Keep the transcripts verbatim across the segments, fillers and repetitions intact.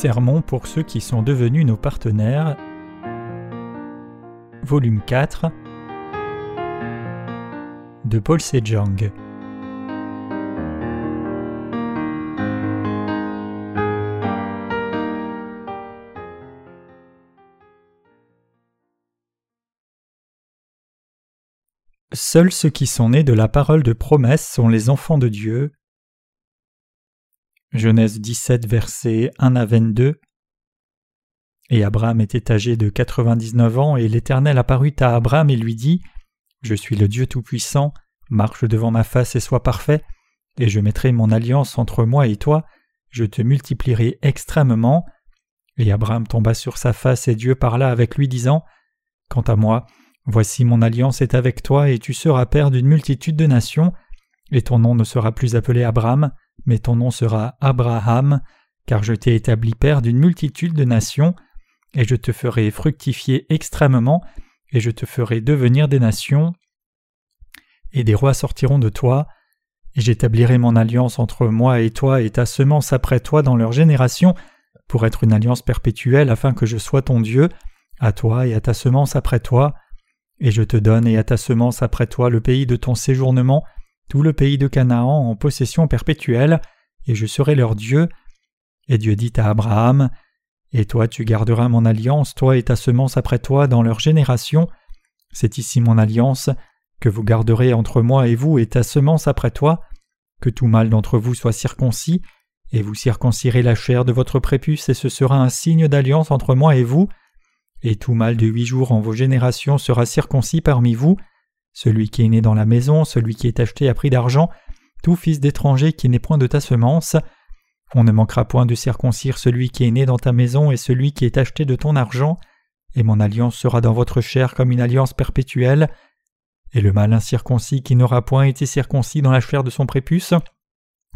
Sermon pour ceux qui sont devenus nos partenaires, volume quatre, de Paul Sejong. Seuls ceux qui sont nés de la parole de promesse sont les enfants de Dieu. Genèse dix-sept, versets un à vingt-deux. Et Abraham était âgé de quatre-vingt-dix-neuf ans, et l'Éternel apparut à Abraham et lui dit : Je suis le Dieu Tout-Puissant, marche devant ma face et sois parfait, et je mettrai mon alliance entre moi et toi, je te multiplierai extrêmement. Et Abraham tomba sur sa face, et Dieu parla avec lui, disant : Quant à moi, voici mon alliance est avec toi, et tu seras père d'une multitude de nations, et ton nom ne sera plus appelé Abraham, mais ton nom sera Abraham, car je t'ai établi père d'une multitude de nations, et je te ferai fructifier extrêmement, et je te ferai devenir des nations, et des rois sortiront de toi, et j'établirai mon alliance entre moi et toi et ta semence après toi dans leurs générations, pour être une alliance perpétuelle, afin que je sois ton Dieu, à toi et à ta semence après toi, et je te donne et à ta semence après toi le pays de ton séjournement, tout le pays de Canaan en possession perpétuelle, et je serai leur Dieu. Et Dieu dit à Abraham, « Et toi tu garderas mon alliance, toi et ta semence après toi dans leur génération. C'est ici mon alliance, que vous garderez entre moi et vous et ta semence après toi, que tout mâle d'entre vous soit circoncis, et vous circoncirez la chair de votre prépuce, et ce sera un signe d'alliance entre moi et vous. Et tout mâle de huit jours en vos générations sera circoncis parmi vous, celui qui est né dans la maison, celui qui est acheté à prix d'argent, tout fils d'étranger qui n'est point de ta semence. On ne manquera point de circoncire celui qui est né dans ta maison et celui qui est acheté de ton argent, et mon alliance sera dans votre chair comme une alliance perpétuelle. Et le mâle incirconcis qui n'aura point été circoncis dans la chair de son prépuce,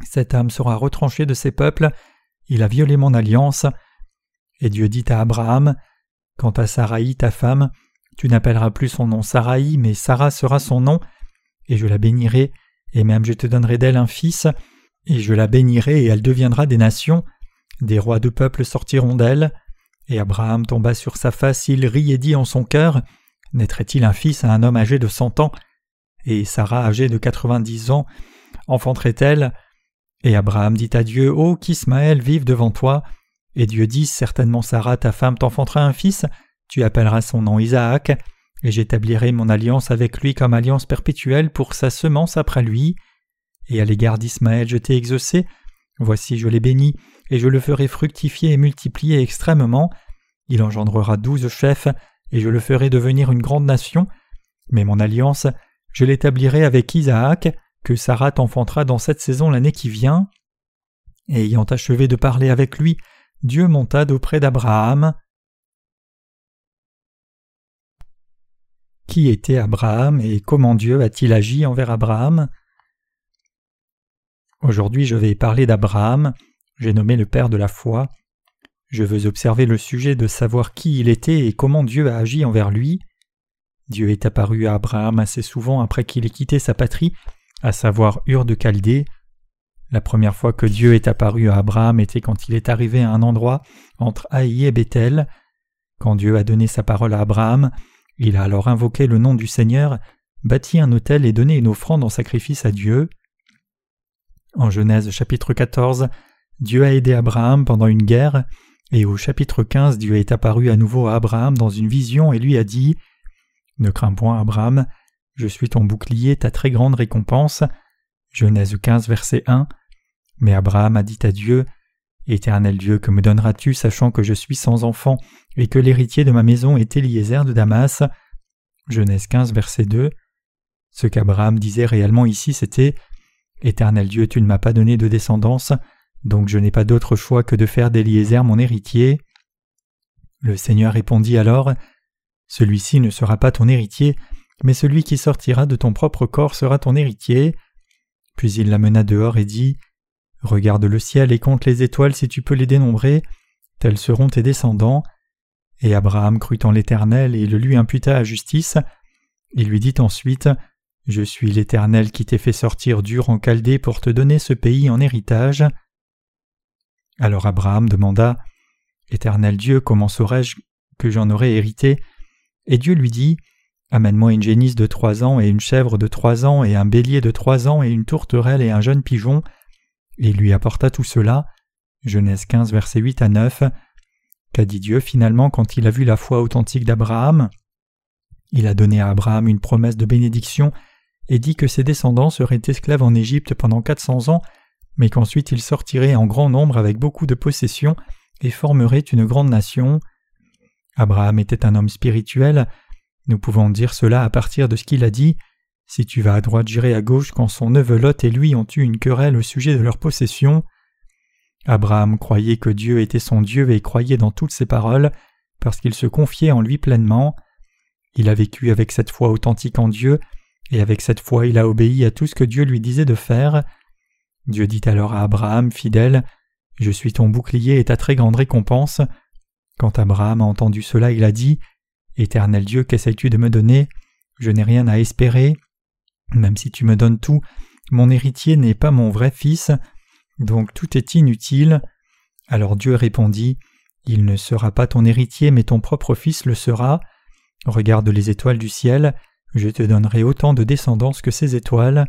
cette âme sera retranchée de ses peuples, il a violé mon alliance. Et Dieu dit à Abraham, « Quant à Saraï, ta femme, tu n'appelleras plus son nom Saraï, mais Sarah sera son nom, et je la bénirai, et même je te donnerai d'elle un fils, et je la bénirai, et elle deviendra des nations, des rois de peuples sortiront d'elle. » Et Abraham tomba sur sa face, il rit et dit en son cœur, « Naîtrait-il un fils à un homme âgé de cent ans ? Et Sarah, âgée de quatre-vingt-dix ans, enfanterait-elle ? » Et Abraham dit à Dieu, « Oh, qu'Ismaël vive devant toi ! » Et Dieu dit, « Certainement Sarah, ta femme, t'enfantera un fils, tu appelleras son nom Isaac, et j'établirai mon alliance avec lui comme alliance perpétuelle pour sa semence après lui. Et à l'égard d'Ismaël, je t'ai exaucé, voici je l'ai béni, et je le ferai fructifier et multiplier extrêmement. Il engendrera douze chefs, et je le ferai devenir une grande nation. Mais mon alliance, je l'établirai avec Isaac, que Sarah t'enfantera dans cette saison l'année qui vient. » Et ayant achevé de parler avec lui, Dieu monta d'auprès d'Abraham. Qui était Abraham et comment Dieu a-t-il agi envers Abraham? Aujourd'hui, je vais parler d'Abraham, j'ai nommé le père de la foi. Je veux observer le sujet de savoir qui il était et comment Dieu a agi envers lui. Dieu est apparu à Abraham assez souvent après qu'il ait quitté sa patrie, à savoir Ur de Chaldée. La première fois que Dieu est apparu à Abraham était quand il est arrivé à un endroit entre Ai et Béthel. Quand Dieu a donné sa parole à Abraham, il a alors invoqué le nom du Seigneur, bâti un autel et donné une offrande en sacrifice à Dieu. En Genèse chapitre quatorze, Dieu a aidé Abraham pendant une guerre, et au chapitre quinze, Dieu est apparu à nouveau à Abraham dans une vision et lui a dit « Ne crains point, Abraham, je suis ton bouclier, ta très grande récompense. » Genèse quinze, verset un. Mais Abraham a dit à Dieu, « Éternel Dieu, que me donneras-tu, sachant que je suis sans enfant, et que l'héritier de ma maison est Eliezer de Damas ?» Genèse quinze, verset deux. Ce qu'Abraham disait réellement ici, c'était « Éternel Dieu, tu ne m'as pas donné de descendance, donc je n'ai pas d'autre choix que de faire d'Eliezer mon héritier. » Le Seigneur répondit alors, « Celui-ci ne sera pas ton héritier, mais celui qui sortira de ton propre corps sera ton héritier. » Puis il l'amena dehors et dit, « Regarde le ciel et compte les étoiles si tu peux les dénombrer, tels seront tes descendants. » Et Abraham crut en l'Éternel et le lui imputa à justice. Il lui dit ensuite, « Je suis l'Éternel qui t'ai fait sortir d'Ur en Chaldée pour te donner ce pays en héritage. » Alors Abraham demanda, Éternel Dieu, comment saurais-je que j'en aurais hérité? Et Dieu lui dit, amène-moi une génisse de trois ans et une chèvre de trois ans et un bélier de trois ans et une tourterelle et un jeune pigeon. Et il lui apporta tout cela. Genèse quinze, versets huit à neuf. Qu'a dit Dieu finalement quand il a vu la foi authentique d'Abraham? Il a donné à Abraham une promesse de bénédiction et dit que ses descendants seraient esclaves en Égypte pendant quatre cents ans, mais qu'ensuite ils sortiraient en grand nombre avec beaucoup de possessions et formeraient une grande nation. Abraham était un homme spirituel. Nous pouvons dire cela à partir de ce qu'il a dit. Si tu vas à droite, j'irai à gauche, quand son neveu Lot et lui ont eu une querelle au sujet de leur possession. Abraham croyait que Dieu était son Dieu et croyait dans toutes ses paroles, parce qu'il se confiait en lui pleinement. Il a vécu avec cette foi authentique en Dieu, et avec cette foi il a obéi à tout ce que Dieu lui disait de faire. Dieu dit alors à Abraham, fidèle, « Je suis ton bouclier et ta très grande récompense. » Quand Abraham a entendu cela, il a dit, « Éternel Dieu, qu'essayes-tu de me donner? Je n'ai rien à espérer. Même si tu me donnes tout, mon héritier n'est pas mon vrai fils, donc tout est inutile. » Alors Dieu répondit, « Il ne sera pas ton héritier, mais ton propre fils le sera. Regarde les étoiles du ciel, je te donnerai autant de descendance que ces étoiles. »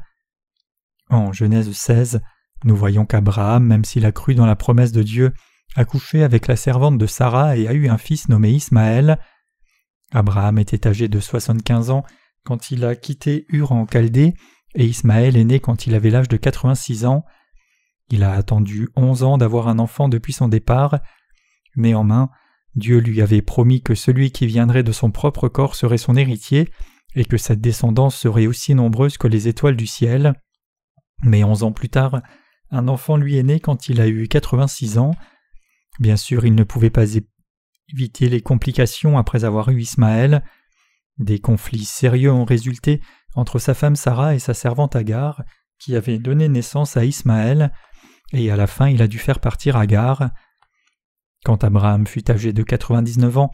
En Genèse seize, nous voyons qu'Abraham, même s'il a cru dans la promesse de Dieu, a couché avec la servante de Sarah et a eu un fils nommé Ismaël. Abraham était âgé de soixante-quinze ans quand il a quitté Ur en Chaldée, et Ismaël est né quand il avait l'âge de quatre-vingt-six ans. Il a attendu onze ans d'avoir un enfant depuis son départ. Néanmoins, Dieu lui avait promis que celui qui viendrait de son propre corps serait son héritier, et que cette descendance serait aussi nombreuse que les étoiles du ciel. Mais onze ans plus tard, un enfant lui est né quand il a eu quatre-vingt-six ans. Bien sûr, il ne pouvait pas éviter les complications après avoir eu Ismaël. Des conflits sérieux ont résulté entre sa femme Sarah et sa servante Agar, qui avait donné naissance à Ismaël, et à la fin il a dû faire partir Agar. Quand Abraham fut âgé de quatre-vingt-dix-neuf ans,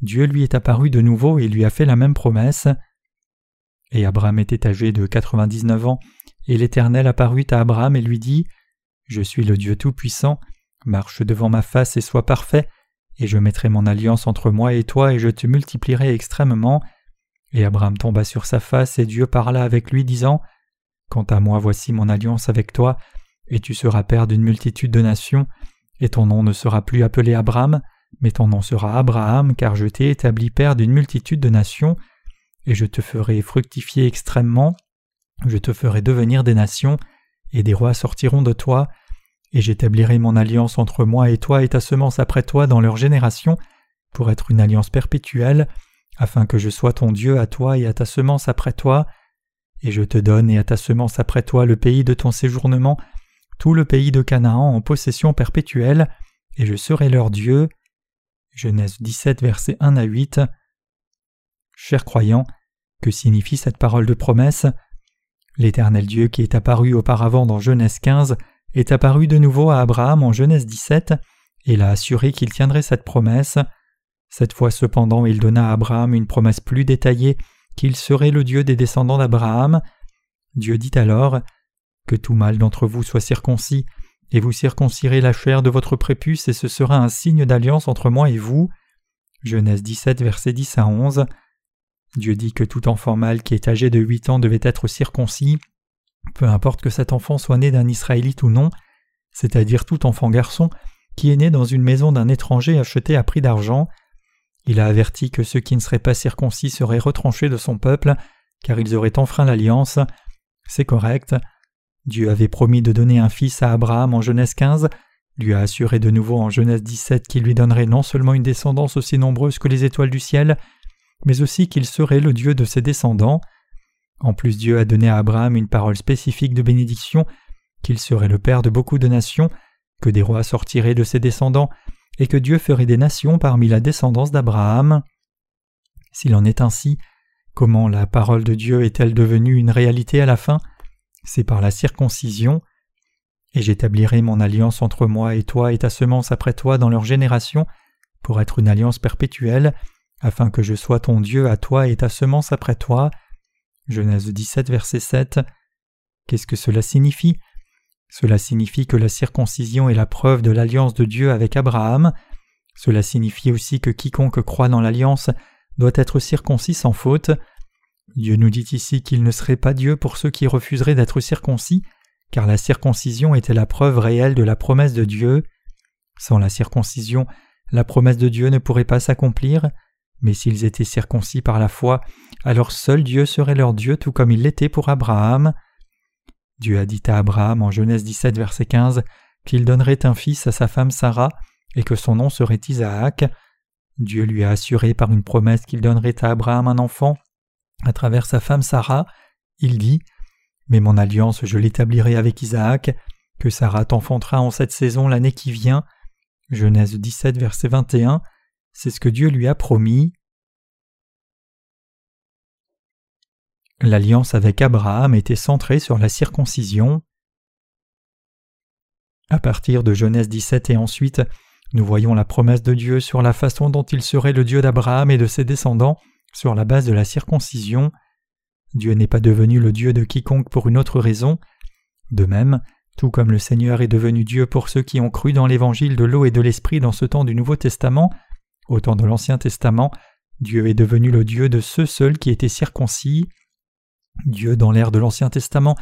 Dieu lui est apparu de nouveau et lui a fait la même promesse. Et Abraham était âgé de quatre-vingt-dix-neuf ans, et l'Éternel apparut à Abraham et lui dit, « Je suis le Dieu Tout-Puissant, marche devant ma face et sois parfait, et je mettrai mon alliance entre moi et toi, et je te multiplierai extrêmement. » Et Abraham tomba sur sa face, et Dieu parla avec lui, disant, « Quant à moi, voici mon alliance avec toi, et tu seras père d'une multitude de nations, et ton nom ne sera plus appelé Abram, mais ton nom sera Abraham, car je t'ai établi père d'une multitude de nations, et je te ferai fructifier extrêmement, je te ferai devenir des nations, et des rois sortiront de toi, et j'établirai mon alliance entre moi et toi et ta semence après toi dans leurs générations, pour être une alliance perpétuelle, afin que je sois ton Dieu à toi et à ta semence après toi, et je te donne et à ta semence après toi le pays de ton séjournement, tout le pays de Canaan en possession perpétuelle, et je serai leur Dieu. » Genèse dix-sept, versets un à huit. Chers croyants, que signifie cette parole de promesse? L'Éternel Dieu qui est apparu auparavant dans Genèse quinze est apparu de nouveau à Abraham en Genèse dix-sept, et l'a assuré qu'il tiendrait cette promesse. Cette fois cependant, il donna à Abraham une promesse plus détaillée qu'il serait le Dieu des descendants d'Abraham. Dieu dit alors, « Que tout mâle d'entre vous soit circoncis, et vous circoncirez la chair de votre prépuce, et ce sera un signe d'alliance entre moi et vous. » Genèse dix-sept, versets dix à onze. Dieu dit que tout enfant mâle qui est âgé de huit ans devait être circoncis, peu importe que cet enfant soit né d'un Israélite ou non, c'est-à-dire tout enfant garçon qui est né dans une maison d'un étranger acheté à prix d'argent. Il a averti que ceux qui ne seraient pas circoncis seraient retranchés de son peuple, car ils auraient enfreint l'alliance. C'est correct. Dieu avait promis de donner un fils à Abraham en Genèse quinze, lui a assuré de nouveau en Genèse dix-sept qu'il lui donnerait non seulement une descendance aussi nombreuse que les étoiles du ciel, mais aussi qu'il serait le Dieu de ses descendants. En plus, Dieu a donné à Abraham une parole spécifique de bénédiction, qu'il serait le père de beaucoup de nations, que des rois sortiraient de ses descendants, et que Dieu ferait des nations parmi la descendance d'Abraham. S'il en est ainsi, comment la parole de Dieu est-elle devenue une réalité à la fin? C'est par la circoncision. « Et j'établirai mon alliance entre moi et toi et ta semence après toi dans leurs générations, pour être une alliance perpétuelle, afin que je sois ton Dieu à toi et ta semence après toi. » Genèse dix-sept, verset sept. Qu'est-ce que cela signifie? Cela signifie que la circoncision est la preuve de l'alliance de Dieu avec Abraham. Cela signifie aussi que quiconque croit dans l'alliance doit être circoncis sans faute. Dieu nous dit ici qu'il ne serait pas Dieu pour ceux qui refuseraient d'être circoncis, car la circoncision était la preuve réelle de la promesse de Dieu. Sans la circoncision, la promesse de Dieu ne pourrait pas s'accomplir, mais s'ils étaient circoncis par la foi, alors seul Dieu serait leur Dieu tout comme il l'était pour Abraham. Dieu a dit à Abraham en Genèse dix-sept, verset quinze, qu'il donnerait un fils à sa femme Sarah et que son nom serait Isaac. Dieu lui a assuré par une promesse qu'il donnerait à Abraham un enfant à travers sa femme Sarah. Il dit « Mais mon alliance je l'établirai avec Isaac, que Sarah t'enfantera en cette saison l'année qui vient. » Genèse dix-sept, verset vingt et un, c'est ce que Dieu lui a promis. L'alliance avec Abraham était centrée sur la circoncision. À partir de Genèse dix-sept et ensuite, nous voyons la promesse de Dieu sur la façon dont il serait le Dieu d'Abraham et de ses descendants sur la base de la circoncision. Dieu n'est pas devenu le Dieu de quiconque pour une autre raison. De même, tout comme le Seigneur est devenu Dieu pour ceux qui ont cru dans l'évangile de l'eau et de l'esprit dans ce temps du Nouveau Testament, au temps de l'Ancien Testament, Dieu est devenu le Dieu de ceux seuls qui étaient circoncis. Dieu dans l'ère de l'Ancien Testament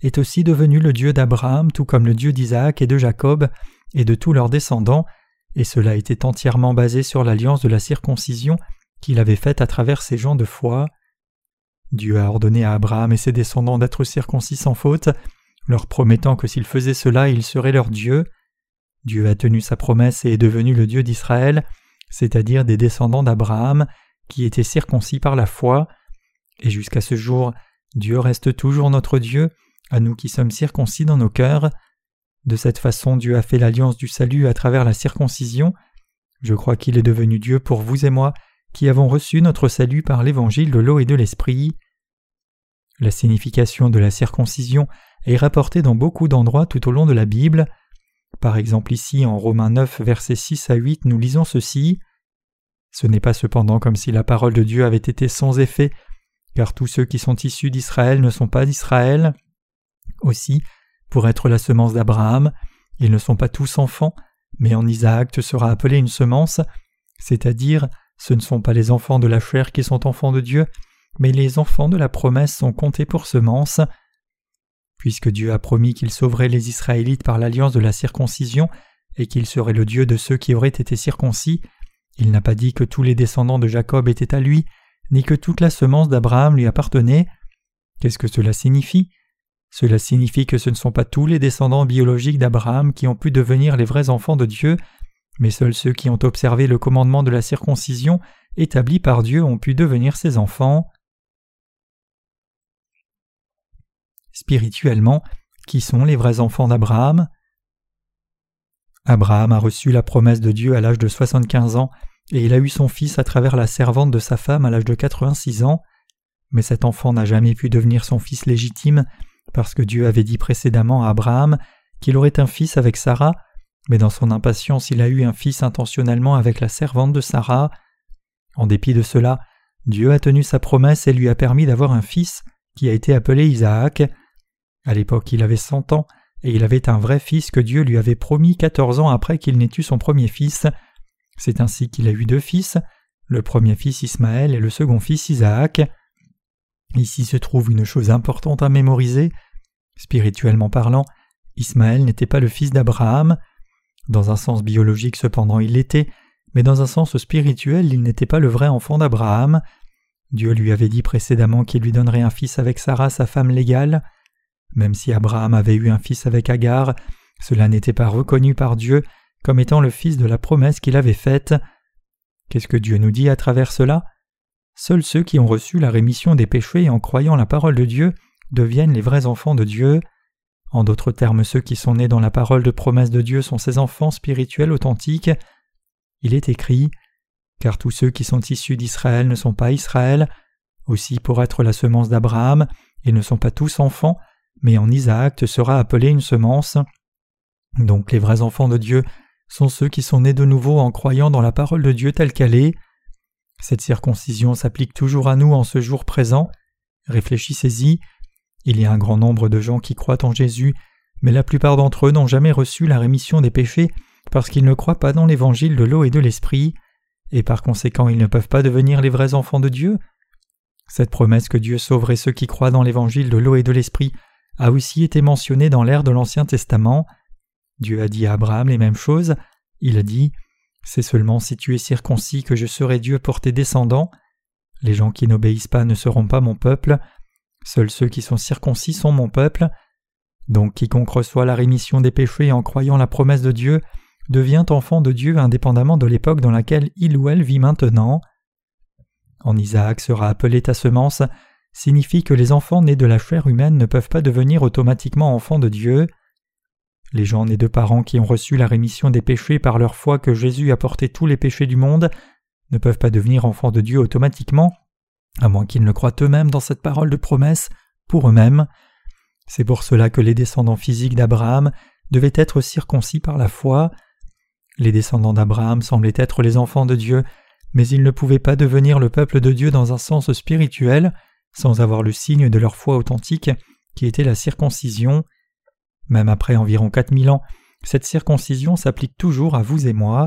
est aussi devenu le Dieu d'Abraham, tout comme le Dieu d'Isaac et de Jacob et de tous leurs descendants, et cela était entièrement basé sur l'alliance de la circoncision qu'il avait faite à travers ces gens de foi. Dieu a ordonné à Abraham et ses descendants d'être circoncis sans faute, leur promettant que s'ils faisaient cela, il serait leur Dieu. Dieu a tenu sa promesse et est devenu le Dieu d'Israël, c'est-à-dire des descendants d'Abraham, qui étaient circoncis par la foi. Et jusqu'à ce jour, Dieu reste toujours notre Dieu, à nous qui sommes circoncis dans nos cœurs. De cette façon, Dieu a fait l'alliance du salut à travers la circoncision. Je crois qu'il est devenu Dieu pour vous et moi, qui avons reçu notre salut par l'évangile de l'eau et de l'esprit. La signification de la circoncision est rapportée dans beaucoup d'endroits tout au long de la Bible. Par exemple ici, en Romains neuf, versets six à huit, nous lisons ceci. « Ce n'est pas cependant comme si la parole de Dieu avait été sans effet, car tous ceux qui sont issus d'Israël ne sont pas d'Israël. Aussi, pour être la semence d'Abraham, ils ne sont pas tous enfants, mais en Isaac te sera appelée une semence, c'est-à-dire ce ne sont pas les enfants de la chair qui sont enfants de Dieu, mais les enfants de la promesse sont comptés pour semences. » Puisque Dieu a promis qu'il sauverait les Israélites par l'alliance de la circoncision et qu'il serait le Dieu de ceux qui auraient été circoncis, il n'a pas dit que tous les descendants de Jacob étaient à lui, ni que toute la semence d'Abraham lui appartenait. Qu'est-ce que cela signifie? Cela signifie que ce ne sont pas tous les descendants biologiques d'Abraham qui ont pu devenir les vrais enfants de Dieu, mais seuls ceux qui ont observé le commandement de la circoncision établi par Dieu ont pu devenir ses enfants. Spirituellement, qui sont les vrais enfants d'Abraham? Abraham a reçu la promesse de Dieu à l'âge de soixante-quinze ans, et il a eu son fils à travers la servante de sa femme à l'âge de quatre-vingt-six ans, mais cet enfant n'a jamais pu devenir son fils légitime, parce que Dieu avait dit précédemment à Abraham qu'il aurait un fils avec Sarah, mais dans son impatience il a eu un fils intentionnellement avec la servante de Sarah. En dépit de cela, Dieu a tenu sa promesse et lui a permis d'avoir un fils qui a été appelé Isaac. À l'époque, il avait cent ans, et il avait un vrai fils que Dieu lui avait promis quatorze ans après qu'il n'ait eu son premier fils. C'est ainsi qu'il a eu deux fils, le premier fils Ismaël et le second fils Isaac. Ici se trouve une chose importante à mémoriser. Spirituellement parlant, Ismaël n'était pas le fils d'Abraham. Dans un sens biologique cependant, il l'était, mais dans un sens spirituel, il n'était pas le vrai enfant d'Abraham. Dieu lui avait dit précédemment qu'il lui donnerait un fils avec Sarah, sa femme légale. Même si Abraham avait eu un fils avec Agar, cela n'était pas reconnu par Dieu comme étant le fils de la promesse qu'il avait faite. Qu'est-ce que Dieu nous dit à travers cela? Seuls ceux qui ont reçu la rémission des péchés en croyant la parole de Dieu deviennent les vrais enfants de Dieu. En d'autres termes, ceux qui sont nés dans la parole de promesse de Dieu sont ses enfants spirituels authentiques. Il est écrit « Car tous ceux qui sont issus d'Israël ne sont pas Israël, aussi pour être la semence d'Abraham, ils ne sont pas tous enfants, mais en Isaac te sera appelée une semence. » Donc les vrais enfants de Dieu sont ceux qui sont nés de nouveau en croyant dans la parole de Dieu telle qu'elle est. Cette circoncision s'applique toujours à nous en ce jour présent. Réfléchissez-y. Il y a un grand nombre de gens qui croient en Jésus, mais la plupart d'entre eux n'ont jamais reçu la rémission des péchés parce qu'ils ne croient pas dans l'évangile de l'eau et de l'esprit, et par conséquent ils ne peuvent pas devenir les vrais enfants de Dieu. Cette promesse que Dieu sauverait ceux qui croient dans l'évangile de l'eau et de l'esprit a aussi été mentionnée dans l'ère de l'Ancien Testament. Dieu a dit à Abraham les mêmes choses. Il a dit « C'est seulement si tu es circoncis que je serai Dieu pour tes descendants. Les gens qui n'obéissent pas ne seront pas mon peuple. Seuls ceux qui sont circoncis sont mon peuple. » Donc quiconque reçoit la rémission des péchés en croyant la promesse de Dieu devient enfant de Dieu indépendamment de l'époque dans laquelle il ou elle vit maintenant. En Isaac sera appelée ta semence, signifie que les enfants nés de la chair humaine ne peuvent pas devenir automatiquement enfants de Dieu. Les gens nés de parents qui ont reçu la rémission des péchés par leur foi que Jésus a porté tous les péchés du monde ne peuvent pas devenir enfants de Dieu automatiquement, à moins qu'ils ne croient eux-mêmes dans cette parole de promesse pour eux-mêmes. C'est pour cela que les descendants physiques d'Abraham devaient être circoncis par la foi. Les descendants d'Abraham semblaient être les enfants de Dieu, mais ils ne pouvaient pas devenir le peuple de Dieu dans un sens spirituel, sans avoir le signe de leur foi authentique, qui était la circoncision. Même après environ quatre mille ans, cette circoncision s'applique toujours à vous et moi.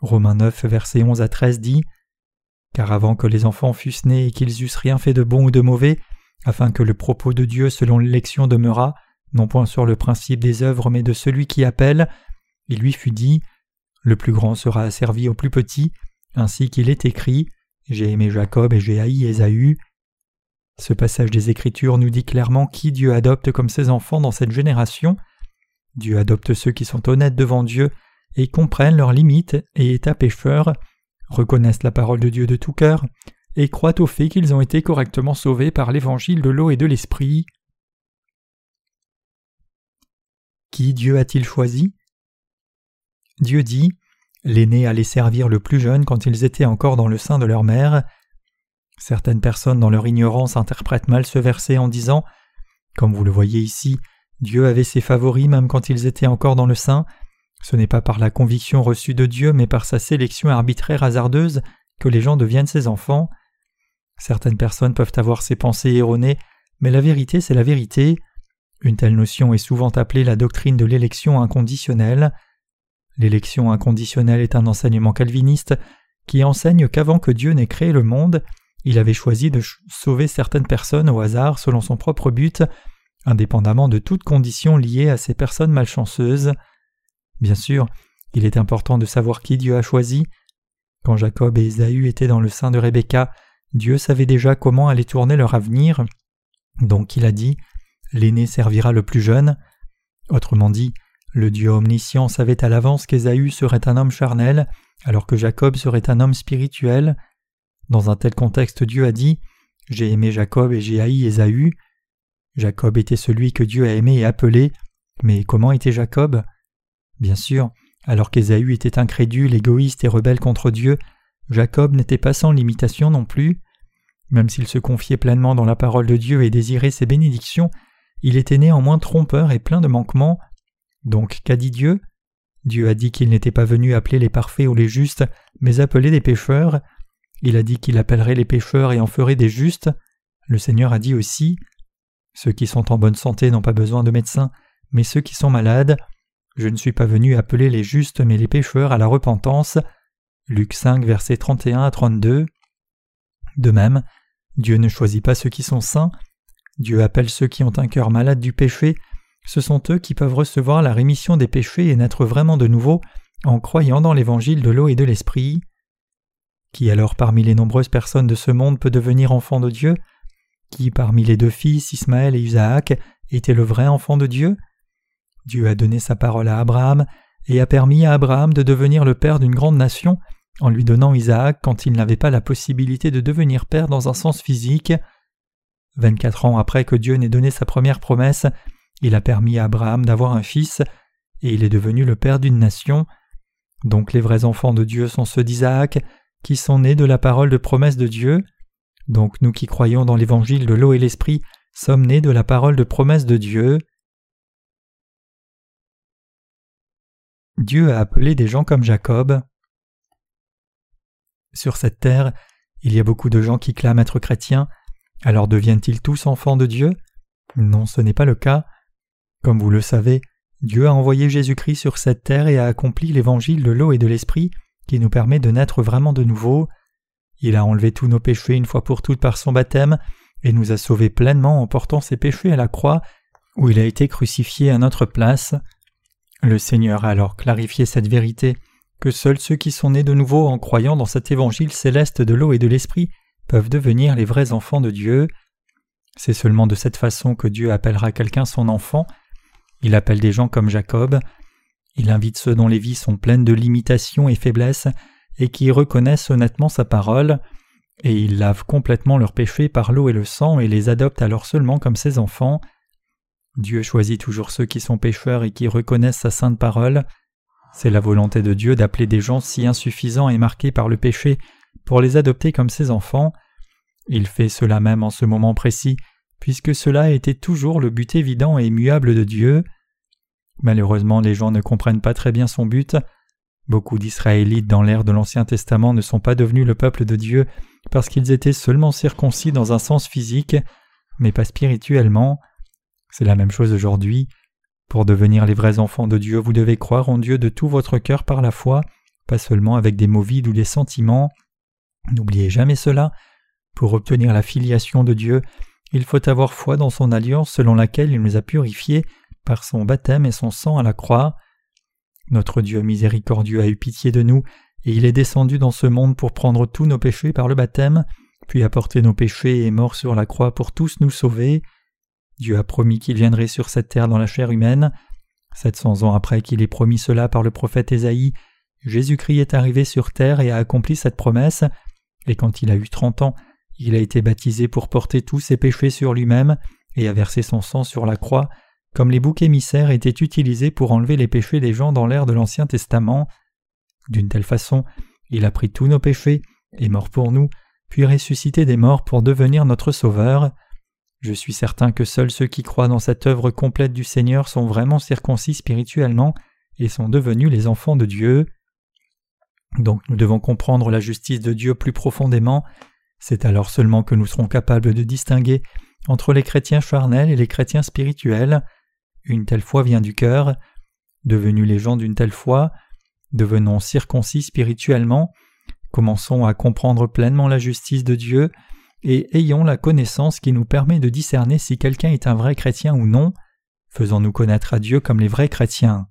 Romains neuf, versets onze à treize dit « Car avant que les enfants fussent nés et qu'ils eussent rien fait de bon ou de mauvais, afin que le propos de Dieu selon l'élection demeurât, non point sur le principe des œuvres mais de celui qui appelle, il lui fut dit, le plus grand sera asservi au plus petit, ainsi qu'il est écrit, j'ai aimé Jacob et j'ai haï Ésaü. » Ce passage des Écritures nous dit clairement qui Dieu adopte comme ses enfants dans cette génération. Dieu adopte ceux qui sont honnêtes devant Dieu et comprennent leurs limites et états pécheurs, reconnaissent la parole de Dieu de tout cœur, et croient au fait qu'ils ont été correctement sauvés par l'évangile de l'eau et de l'esprit. Qui Dieu a-t-il choisi? Dieu dit « L'aîné allait servir le plus jeune quand ils étaient encore dans le sein de leur mère. » Certaines personnes dans leur ignorance interprètent mal ce verset en disant « Comme vous le voyez ici, Dieu avait ses favoris même quand ils étaient encore dans le sein. Ce n'est pas par la conviction reçue de Dieu mais par sa sélection arbitraire hasardeuse que les gens deviennent ses enfants. » Certaines personnes peuvent avoir ces pensées erronées, mais la vérité c'est la vérité. Une telle notion est souvent appelée la doctrine de l'élection inconditionnelle. L'élection inconditionnelle est un enseignement calviniste qui enseigne qu'avant que Dieu n'ait créé le monde, il avait choisi de sauver certaines personnes au hasard selon son propre but, indépendamment de toute condition liée à ces personnes malchanceuses. Bien sûr, il est important de savoir qui Dieu a choisi. Quand Jacob et Ésaü étaient dans le sein de Rebecca, Dieu savait déjà comment allait tourner leur avenir. Donc il a dit « L'aîné servira le plus jeune ». Autrement dit, le Dieu omniscient savait à l'avance qu'Ésaü serait un homme charnel, alors que Jacob serait un homme spirituel. Dans un tel contexte, Dieu a dit « J'ai aimé Jacob et j'ai haï Ésaü ». Jacob était celui que Dieu a aimé et appelé, mais comment était Jacob? Bien sûr, alors qu'Ésaü était incrédule, égoïste et rebelle contre Dieu, Jacob n'était pas sans limitation non plus. Même s'il se confiait pleinement dans la parole de Dieu et désirait ses bénédictions, il était néanmoins trompeur et plein de manquements. Donc qu'a dit Dieu? Dieu a dit qu'il n'était pas venu appeler les parfaits ou les justes, mais appeler des pécheurs. Il a dit qu'il appellerait les pécheurs et en ferait des justes. Le Seigneur a dit aussi « Ceux qui sont en bonne santé n'ont pas besoin de médecins, mais ceux qui sont malades... « Je ne suis pas venu appeler les justes mais les pécheurs à la repentance. » Luc cinq, versets trente et un à trente-deux. De même, Dieu ne choisit pas ceux qui sont saints. Dieu appelle ceux qui ont un cœur malade du péché. Ce sont eux qui peuvent recevoir la rémission des péchés et naître vraiment de nouveau en croyant dans l'évangile de l'eau et de l'esprit. Qui alors parmi les nombreuses personnes de ce monde peut devenir enfant de Dieu? Qui parmi les deux fils, Ismaël et Isaac, était le vrai enfant de Dieu? Dieu a donné sa parole à Abraham et a permis à Abraham de devenir le père d'une grande nation en lui donnant Isaac quand il n'avait pas la possibilité de devenir père dans un sens physique. vingt-quatre ans après que Dieu n'ait donné sa première promesse, il a permis à Abraham d'avoir un fils et il est devenu le père d'une nation. Donc les vrais enfants de Dieu sont ceux d'Isaac qui sont nés de la parole de promesse de Dieu. Donc nous qui croyons dans l'évangile de l'eau et l'esprit sommes nés de la parole de promesse de Dieu. Dieu a appelé des gens comme Jacob. Sur cette terre, il y a beaucoup de gens qui clament être chrétiens. Alors deviennent-ils tous enfants de Dieu? Non, ce n'est pas le cas. Comme vous le savez, Dieu a envoyé Jésus-Christ sur cette terre et a accompli l'évangile de l'eau et de l'esprit qui nous permet de naître vraiment de nouveau. Il a enlevé tous nos péchés une fois pour toutes par son baptême et nous a sauvés pleinement en portant ses péchés à la croix où il a été crucifié à notre place. Le Seigneur a alors clarifié cette vérité que seuls ceux qui sont nés de nouveau en croyant dans cet évangile céleste de l'eau et de l'esprit peuvent devenir les vrais enfants de Dieu. C'est seulement de cette façon que Dieu appellera quelqu'un son enfant. Il appelle des gens comme Jacob. Il invite ceux dont les vies sont pleines de limitations et faiblesses et qui reconnaissent honnêtement sa parole, et il lave complètement leurs péchés par l'eau et le sang et les adopte alors seulement comme ses enfants. Dieu choisit toujours ceux qui sont pécheurs et qui reconnaissent sa sainte parole. C'est la volonté de Dieu d'appeler des gens si insuffisants et marqués par le péché pour les adopter comme ses enfants. Il fait cela même en ce moment précis, puisque cela était toujours le but évident et immuable de Dieu. Malheureusement, les gens ne comprennent pas très bien son but. Beaucoup d'Israélites dans l'ère de l'Ancien Testament ne sont pas devenus le peuple de Dieu parce qu'ils étaient seulement circoncis dans un sens physique, mais pas spirituellement. C'est la même chose aujourd'hui. Pour devenir les vrais enfants de Dieu, vous devez croire en Dieu de tout votre cœur par la foi, pas seulement avec des mots vides ou des sentiments. N'oubliez jamais cela. Pour obtenir la filiation de Dieu, il faut avoir foi dans son alliance selon laquelle il nous a purifiés par son baptême et son sang à la croix. Notre Dieu miséricordieux a eu pitié de nous, et il est descendu dans ce monde pour prendre tous nos péchés par le baptême, puis apporter nos péchés et est mort sur la croix pour tous nous sauver. Dieu a promis qu'il viendrait sur cette terre dans la chair humaine. sept cents ans après qu'il ait promis cela par le prophète Aïe, Jésus-Christ est arrivé sur terre et a accompli cette promesse, et quand il a eu trente ans, il a été baptisé pour porter tous ses péchés sur lui-même et a versé son sang sur la croix, comme les boucs émissaires étaient utilisés pour enlever les péchés des gens dans l'ère de l'Ancien Testament. D'une telle façon, il a pris tous nos péchés, est mort pour nous, puis ressuscité des morts pour devenir notre Sauveur. Je suis certain que seuls ceux qui croient dans cette œuvre complète du Seigneur sont vraiment circoncis spirituellement et sont devenus les enfants de Dieu. Donc nous devons comprendre la justice de Dieu plus profondément. C'est alors seulement que nous serons capables de distinguer entre les chrétiens charnels et les chrétiens spirituels. Une telle foi vient du cœur. Devenus les gens d'une telle foi, devenons circoncis spirituellement, commençons à comprendre pleinement la justice de Dieu et ayons la connaissance qui nous permet de discerner si quelqu'un est un vrai chrétien ou non. Faisons-nous connaître à Dieu comme les vrais chrétiens.